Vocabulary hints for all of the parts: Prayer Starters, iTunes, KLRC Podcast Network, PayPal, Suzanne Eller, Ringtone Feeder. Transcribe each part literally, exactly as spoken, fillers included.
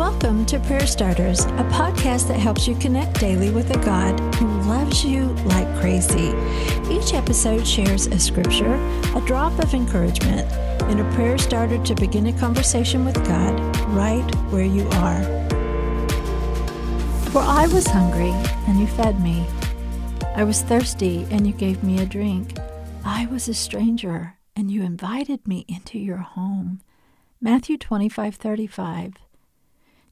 Welcome to Prayer Starters, a podcast that helps you connect daily with a God who loves you like crazy. Each episode shares a scripture, a drop of encouragement, and a prayer starter to begin a conversation with God right where you are. For I was hungry, and you fed me. I was thirsty, and you gave me a drink. I was a stranger, and you invited me into your home. Matthew twenty-five thirty-five.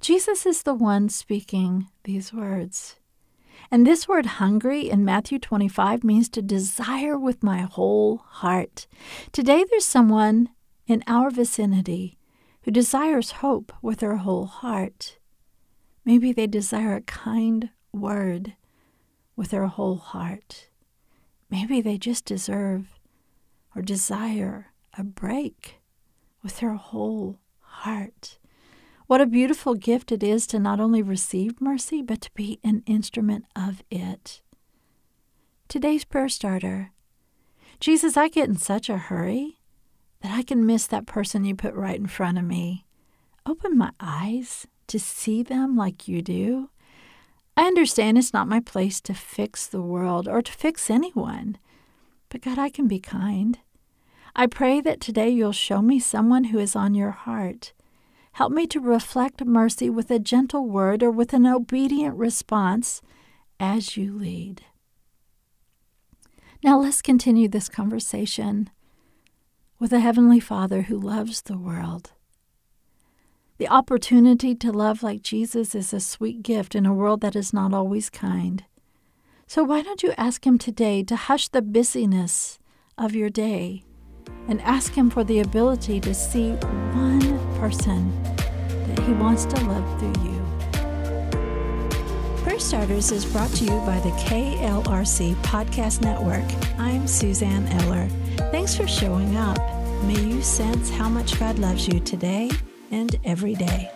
Jesus is the one speaking these words. And this word hungry in Matthew twenty-five means to desire with my whole heart. Today there's someone in our vicinity who desires hope with their whole heart. Maybe they desire a kind word with their whole heart. Maybe they just deserve or desire a break with their whole heart. What a beautiful gift it is to not only receive mercy, but to be an instrument of it. Today's prayer starter. Jesus, I get in such a hurry that I can miss that person you put right in front of me. Open my eyes to see them like you do. I understand it's not my place to fix the world or to fix anyone, but God, I can be kind. I pray that today you'll show me someone who is on your heart. Help me to reflect mercy with a gentle word or with an obedient response as you lead. Now let's continue this conversation with a Heavenly Father who loves the world. The opportunity to love like Jesus is a sweet gift in a world that is not always kind. So why don't you ask Him today to hush the busyness of your day and ask Him for the ability to see one person that He wants to love through you. Prayer Starters is brought to you by the K L R C Podcast Network. I'm Suzanne Eller. Thanks for showing up. May you sense how much God loves you today and every day.